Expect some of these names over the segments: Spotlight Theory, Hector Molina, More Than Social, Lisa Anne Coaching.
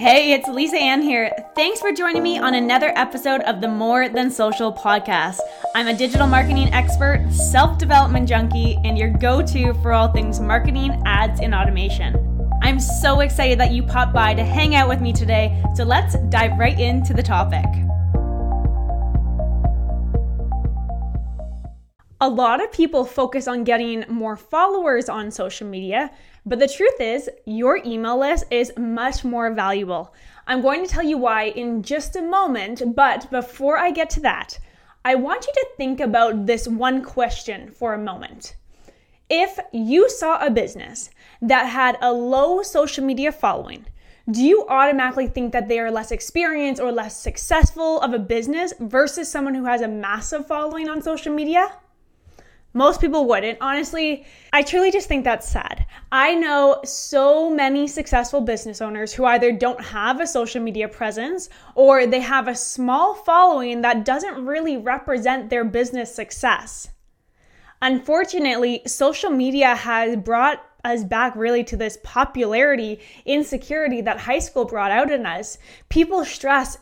Hey, it's Lisa Anne here. Thanks for joining me on another episode of the More Than Social podcast. I'm a digital marketing expert, self-development junkie, and your go-to for all things marketing, ads, and automation. I'm so excited that you popped by to hang out with me today, so let's dive right into the topic. A lot of people focus on getting more followers on social media, but the truth is, your email list is much more valuable. I'm going to tell you why in just a moment, but before I get to that, I want you to think about this one question for a moment. If you saw a business that had a low social media following, do you automatically think that they are less experienced or less successful of a business versus someone who has a massive following on social media? Most people wouldn't. Honestly, I truly just think that's sad. I know so many successful business owners who either don't have a social media presence or they have a small following that doesn't really represent their business success. Unfortunately, social media has brought us back really to this popularity insecurity that high school brought out in us. People stress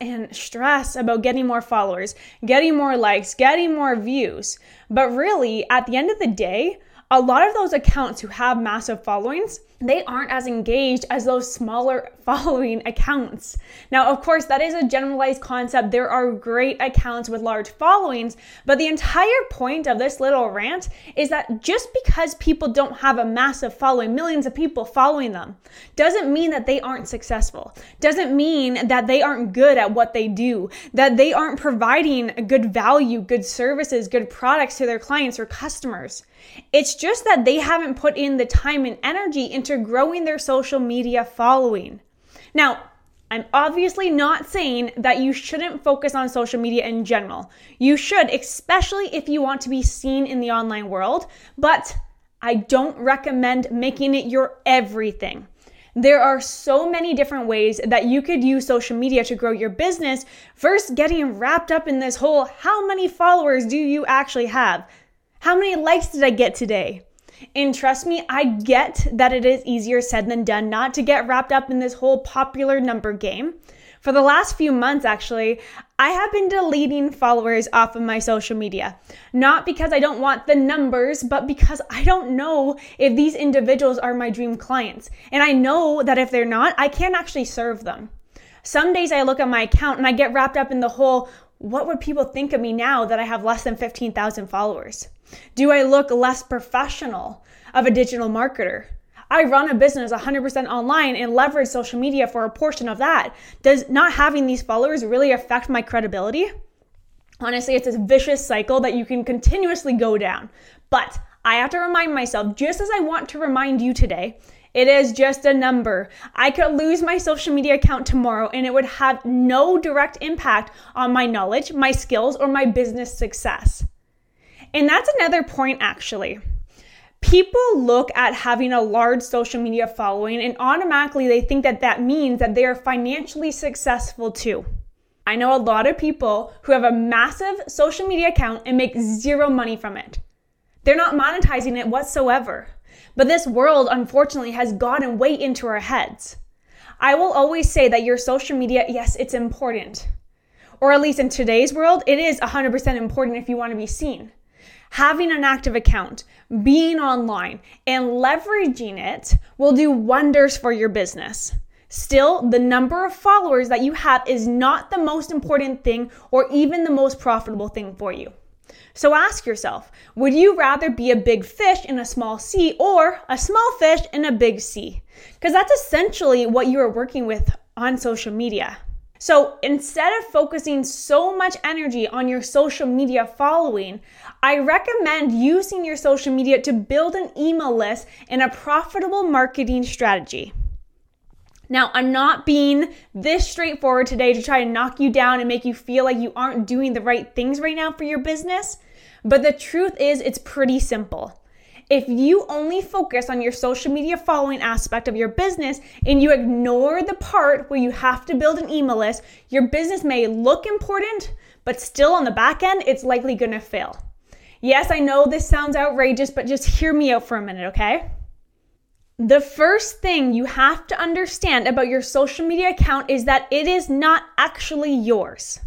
about getting more followers, getting more likes, getting more views. But really, at the end of the day, a lot of those accounts who have massive followings, they aren't as engaged as those smaller following accounts. Now, of course, that is a generalized concept. There are great accounts with large followings, but the entire point of this little rant is that just because people don't have a massive following, millions of people following them, doesn't mean that they aren't successful, doesn't mean that they aren't good at what they do, that they aren't providing good value, good services, good products to their clients or customers. It's just that they haven't put in the time and energy into growing their social media following. Now, I'm obviously not saying that you shouldn't focus on social media in general. You should, especially if you want to be seen in the online world, but I don't recommend making it your everything. There are so many different ways that you could use social media to grow your business versus getting wrapped up in this whole, how many followers do you actually have? How many likes did I get today? And trust me, I get that it is easier said than done not to get wrapped up in this whole popular number game. For the last few months, actually, I have been deleting followers off of my social media. Not because I don't want the numbers, but because I don't know if these individuals are my dream clients. And I know that if they're not, I can't actually serve them. Some days I look at my account and I get wrapped up in the whole, what would people think of me now that I have less than 15,000 followers? Do I look less professional of a digital marketer? I run a business 100% online and leverage social media for a portion of that. Does not having these followers really affect my credibility? Honestly, it's a vicious cycle that you can continuously go down. But I have to remind myself, just as I want to remind you today, it is just a number. I could lose my social media account tomorrow and it would have no direct impact on my knowledge, my skills, or my business success. And that's another point, actually. People look at having a large social media following and automatically they think that that means that they are financially successful too. I know a lot of people who have a massive social media account and make zero money from it. They're not monetizing it whatsoever. But this world, unfortunately, has gotten way into our heads. I will always say that your social media, yes, it's important. Or at least in today's world, it is 100% important if you want to be seen. Having an active account, being online, and leveraging it will do wonders for your business. Still, the number of followers that you have is not the most important thing or even the most profitable thing for you. So ask yourself, would you rather be a big fish in a small sea or a small fish in a big sea? Because that's essentially what you are working with on social media. So instead of focusing so much energy on your social media following, I recommend using your social media to build an email list and a profitable marketing strategy. Now, I'm not being this straightforward today to try to knock you down and make you feel like you aren't doing the right things right now for your business, but the truth is it's pretty simple. If you only focus on your social media following aspect of your business and you ignore the part where you have to build an email list, your business may look important, but still on the back end, it's likely gonna fail. Yes, I know this sounds outrageous, but just hear me out for a minute, okay? The first thing you have to understand about your social media account is that it is not actually yours.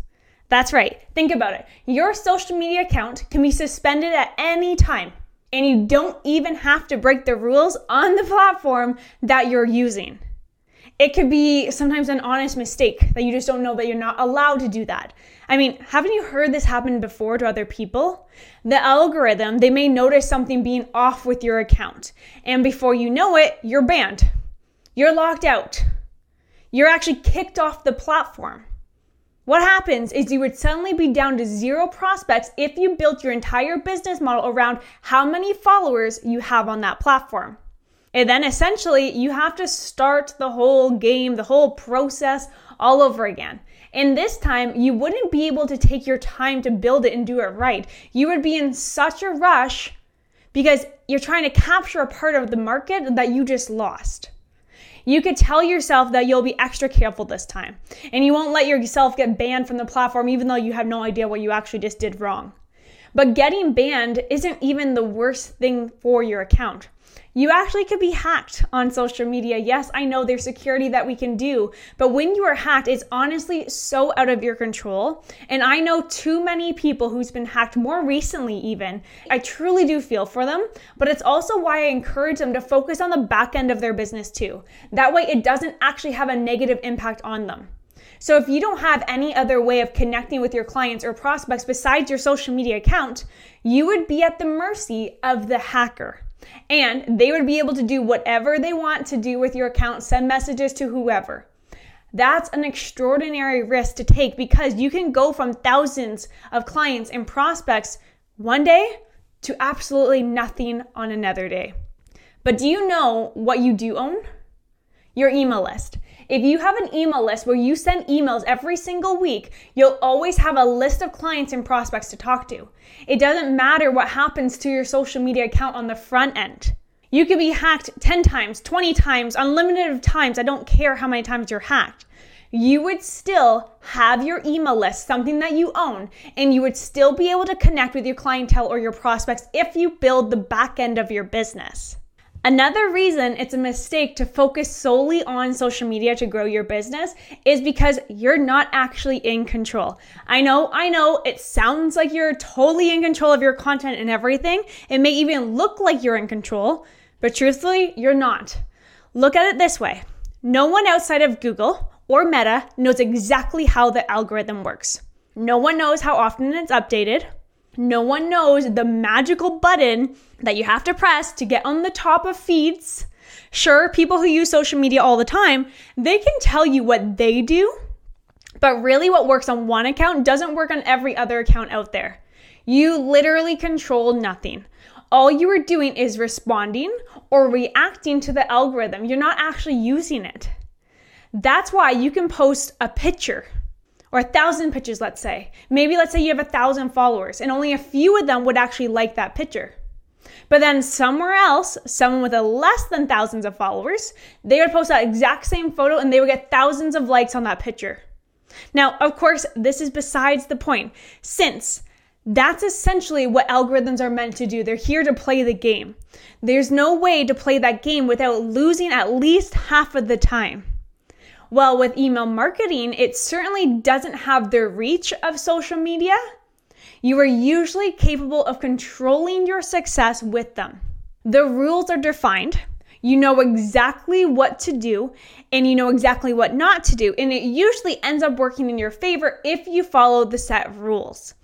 That's right. Think about it. Your social media account can be suspended at any time, and you don't even have to break the rules on the platform that you're using. It could be sometimes an honest mistake that you just don't know that you're not allowed to do that. I mean, haven't you heard this happen before to other people? The algorithm, they may notice something being off with your account. And before you know it, you're banned. You're locked out. You're actually kicked off the platform. What happens is you would suddenly be down to zero prospects if you built your entire business model around how many followers you have on that platform. And then essentially you have to start the whole game, the whole process all over again. And this time you wouldn't be able to take your time to build it and do it right. You would be in such a rush because you're trying to capture a part of the market that you just lost. You could tell yourself that you'll be extra careful this time and you won't let yourself get banned from the platform even though you have no idea what you actually just did wrong. But getting banned isn't even the worst thing for your account. You actually could be hacked on social media. Yes, I know there's security that we can do, but when you are hacked, it's honestly so out of your control. And I know too many people who's been hacked more recently even. I truly do feel for them, but it's also why I encourage them to focus on the back end of their business too. That way it doesn't actually have a negative impact on them. So if you don't have any other way of connecting with your clients or prospects besides your social media account, you would be at the mercy of the hacker. And they would be able to do whatever they want to do with your account, send messages to whoever. That's an extraordinary risk to take because you can go from thousands of clients and prospects one day to absolutely nothing on another day. But do you know what you do own? Your email list. If you have an email list where you send emails every single week, you'll always have a list of clients and prospects to talk to. It doesn't matter what happens to your social media account on the front end. You could be hacked 10 times, 20 times, unlimited times. I don't care how many times you're hacked. You would still have your email list, something that you own, and you would still be able to connect with your clientele or your prospects if you build the back end of your business. Another reason it's a mistake to focus solely on social media to grow your business is because you're not actually in control. I know, it sounds like you're totally in control of your content and everything. It may even look like you're in control, but truthfully, you're not. Look at it this way. No one outside of Google or Meta knows exactly how the algorithm works. No one knows how often it's updated. No one knows the magical button that you have to press to get on the top of feeds. Sure, people who use social media all the time, they can tell you what they do, but really what works on one account doesn't work on every other account out there. You literally control nothing. All you are doing is responding or reacting to the algorithm. You're not actually using it. That's why you can post a picture or 1,000 pictures, let's say. Let's say you have 1,000 followers and only a few of them would actually like that picture. But then somewhere else, someone with a less than thousands of followers, they would post that exact same photo and they would get thousands of likes on that picture. Now, of course, this is besides the point, since that's essentially what algorithms are meant to do. They're here to play the game. There's no way to play that game without losing at least half of the time. Well, with email marketing, it certainly doesn't have the reach of social media. You are usually capable of controlling your success with them. The rules are defined. You know exactly what to do and you know exactly what not to do. And it usually ends up working in your favor if you follow the set rules.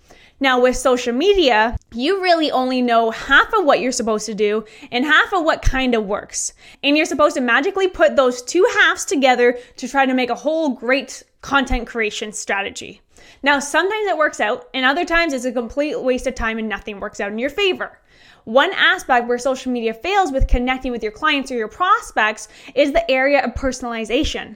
Now with social media, you really only know half of what you're supposed to do and half of what kind of works. And you're supposed to magically put those two halves together to try to make a whole great content creation strategy. Now, sometimes it works out and other times it's a complete waste of time and nothing works out in your favor. One aspect where social media fails with connecting with your clients or your prospects is the area of personalization.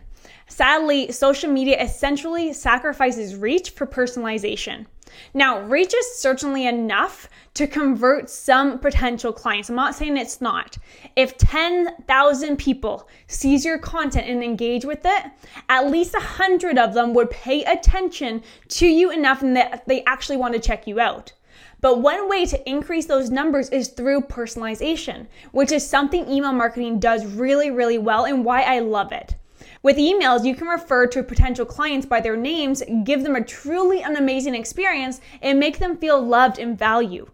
Sadly, social media essentially sacrifices reach for personalization. Now, reach is certainly enough to convert some potential clients. I'm not saying it's not. If 10,000 people sees your content and engage with it, at least 100 of them would pay attention to you enough and that they actually want to check you out. But one way to increase those numbers is through personalization, which is something email marketing does really, really well and why I love it. With emails, you can refer to potential clients by their names, give them a truly an amazing experience, and make them feel loved and valued.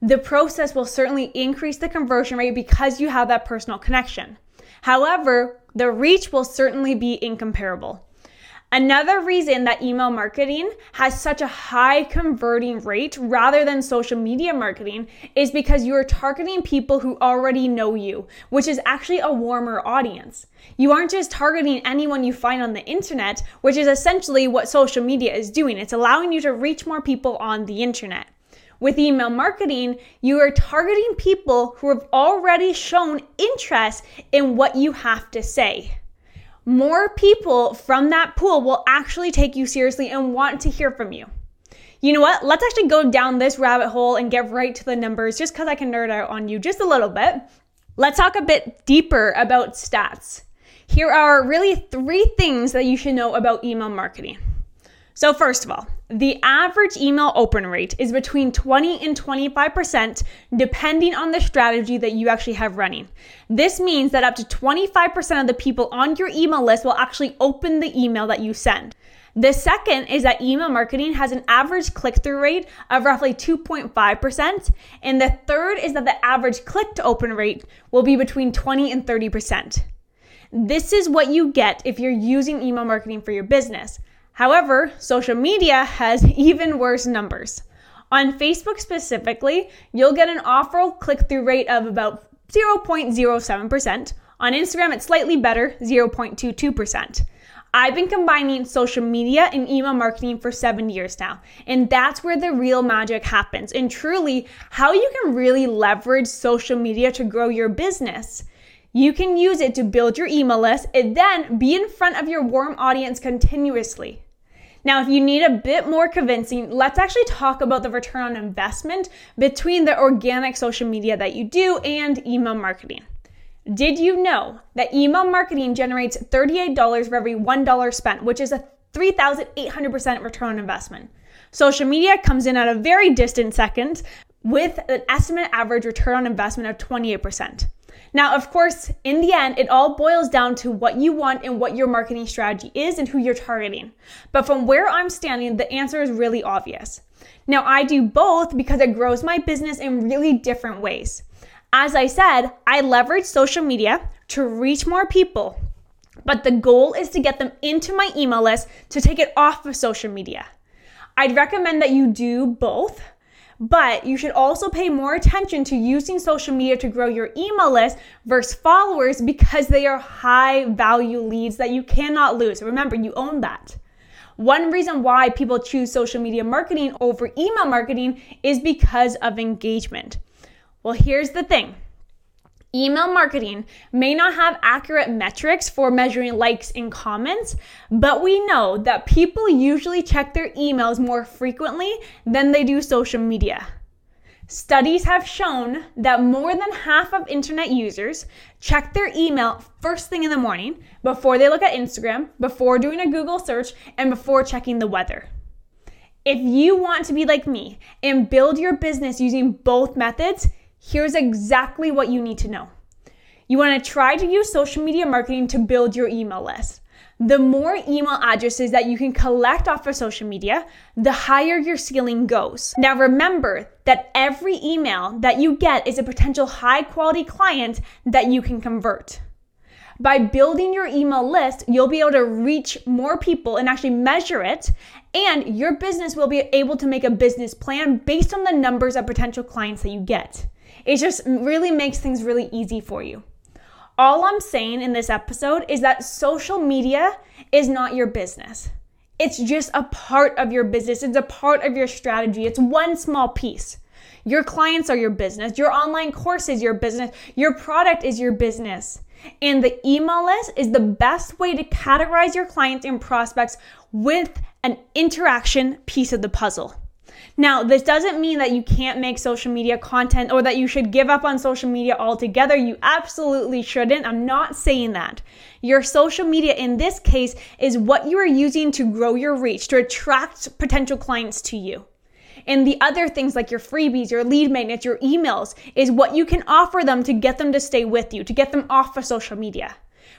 The process will certainly increase the conversion rate because you have that personal connection. However, the reach will certainly be incomparable. Another reason that email marketing has such a high converting rate rather than social media marketing is because you are targeting people who already know you, which is actually a warmer audience. You aren't just targeting anyone you find on the internet, which is essentially what social media is doing. It's allowing you to reach more people on the internet. With email marketing, you are targeting people who have already shown interest in what you have to say. More people from that pool will actually take you seriously and want to hear from you. You know what? Let's actually go down this rabbit hole and get right to the numbers just because I can nerd out on you just a little bit. Let's talk a bit deeper about stats. Here are really three things that you should know about email marketing. So first of all, the average email open rate is between 20 and 25% depending on the strategy that you actually have running. This means that up to 25% of the people on your email list will actually open the email that you send. The second is that email marketing has an average click-through rate of roughly 2.5%. And the third is that the average click-to-open rate will be between 20 and 30%. This is what you get if you're using email marketing for your business. However, social media has even worse numbers. On Facebook specifically, you'll get an awful click-through rate of about 0.07%. On Instagram, it's slightly better, 0.22%. I've been combining social media and email marketing for 7 years now, and that's where the real magic happens and truly how you can really leverage social media to grow your business. You can use it to build your email list and then be in front of your warm audience continuously. Now, if you need a bit more convincing, let's actually talk about the return on investment between the organic social media that you do and email marketing. Did you know that email marketing generates $38 for every $1 spent, which is a 3,800% return on investment? Social media comes in at a very distant second with an estimated average return on investment of 28%. Now, of course, in the end, it all boils down to what you want and what your marketing strategy is and who you're targeting. But from where I'm standing, the answer is really obvious. Now, I do both because it grows my business in really different ways. As I said, I leverage social media to reach more people, but the goal is to get them into my email list to take it off of social media. I'd recommend that you do both. But you should also pay more attention to using social media to grow your email list versus followers because they are high value leads that you cannot lose. Remember, you own that. One reason why people choose social media marketing over email marketing is because of engagement. Well, here's the thing. Email marketing may not have accurate metrics for measuring likes and comments, but we know that people usually check their emails more frequently than they do social media. Studies have shown that more than half of internet users check their email first thing in the morning, before they look at Instagram, before doing a Google search, and before checking the weather. If you want to be like me and build your business using both methods, here's exactly what you need to know. You want to try to use social media marketing to build your email list. The more email addresses that you can collect off of social media, the higher your ceiling goes. Now remember that every email that you get is a potential high quality client that you can convert. By building your email list, you'll be able to reach more people and actually measure it, and your business will be able to make a business plan based on the numbers of potential clients that you get. It just really makes things really easy for you. All I'm saying in this episode is that social media is not your business. It's just a part of your business. It's a part of your strategy. It's one small piece. Your clients are your business. Your online course is your business. Your product is your business. And the email list is the best way to categorize your clients and prospects with an interaction piece of the puzzle. Now, this doesn't mean that you can't make social media content or that you should give up on social media altogether. You absolutely shouldn't. I'm not saying that. Your social media in this case is what you are using to grow your reach, to attract potential clients to you. And the other things like your freebies, your lead magnets, your emails is what you can offer them to get them to stay with you, to get them off of social media.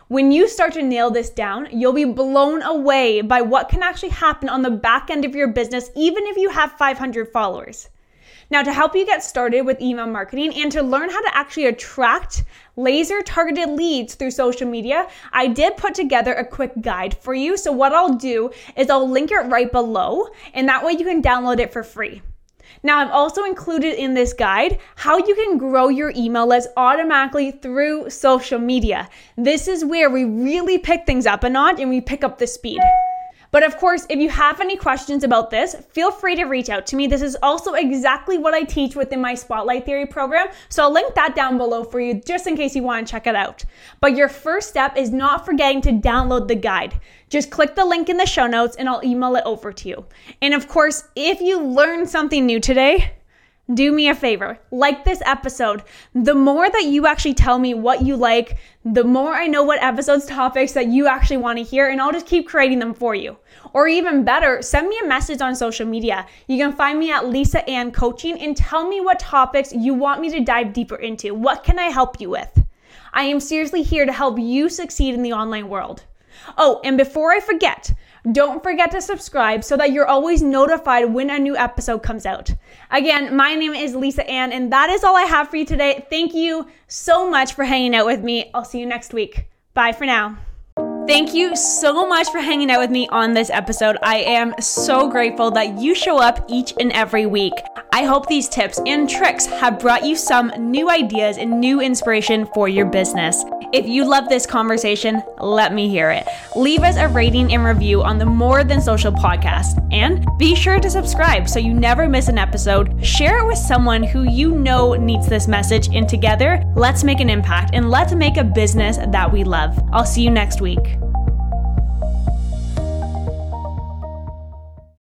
When you start to nail this down, you'll be blown away by what can actually happen on the back end of your business, even if you have 500 followers. Now, to help you get started with email marketing and to learn how to actually attract laser targeted leads through social media, I did put together a quick guide for you. So what I'll do is I'll link it right below, and that way you can download it for free. Now, I've also included in this guide how you can grow your email list automatically through social media. This is where we really pick things up a notch and we pick up the speed. But of course, if you have any questions about this, feel free to reach out to me. This is also exactly what I teach within my Spotlight Theory program. So I'll link that down below for you just in case you want to check it out. But your first step is not forgetting to download the guide. Just click the link in the show notes and I'll email it over to you. And of course, if you learned something new today, do me a favor, like this episode. The more that you actually tell me what you like, the more I know what episodes, topics that you actually want to hear, and I'll just keep creating them for you. Or even better, send me a message on social media. You can find me at Lisa Anne Coaching and tell me what topics you want me to dive deeper into. What can I help you with? I am seriously here to help you succeed in the online world. Oh, and before I forget, don't forget to subscribe so that you're always notified when a new episode comes out. Again, my name is Lisa Anne, and that is all I have for you today. Thank you so much for hanging out with me. I'll see you next week. Bye for now. Thank you so much for hanging out with me on this episode. I am so grateful that you show up each and every week. I hope these tips and tricks have brought you some new ideas and new inspiration for your business. If you love this conversation, let me hear it. Leave us a rating and review on the More Than Social podcast, and be sure to subscribe so you never miss an episode. Share it with someone who you know needs this message, and together, let's make an impact and let's make a business that we love. I'll see you next week.